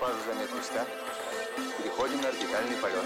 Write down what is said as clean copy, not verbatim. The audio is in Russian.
экипажу занять места. Переходим на орбитальный полет.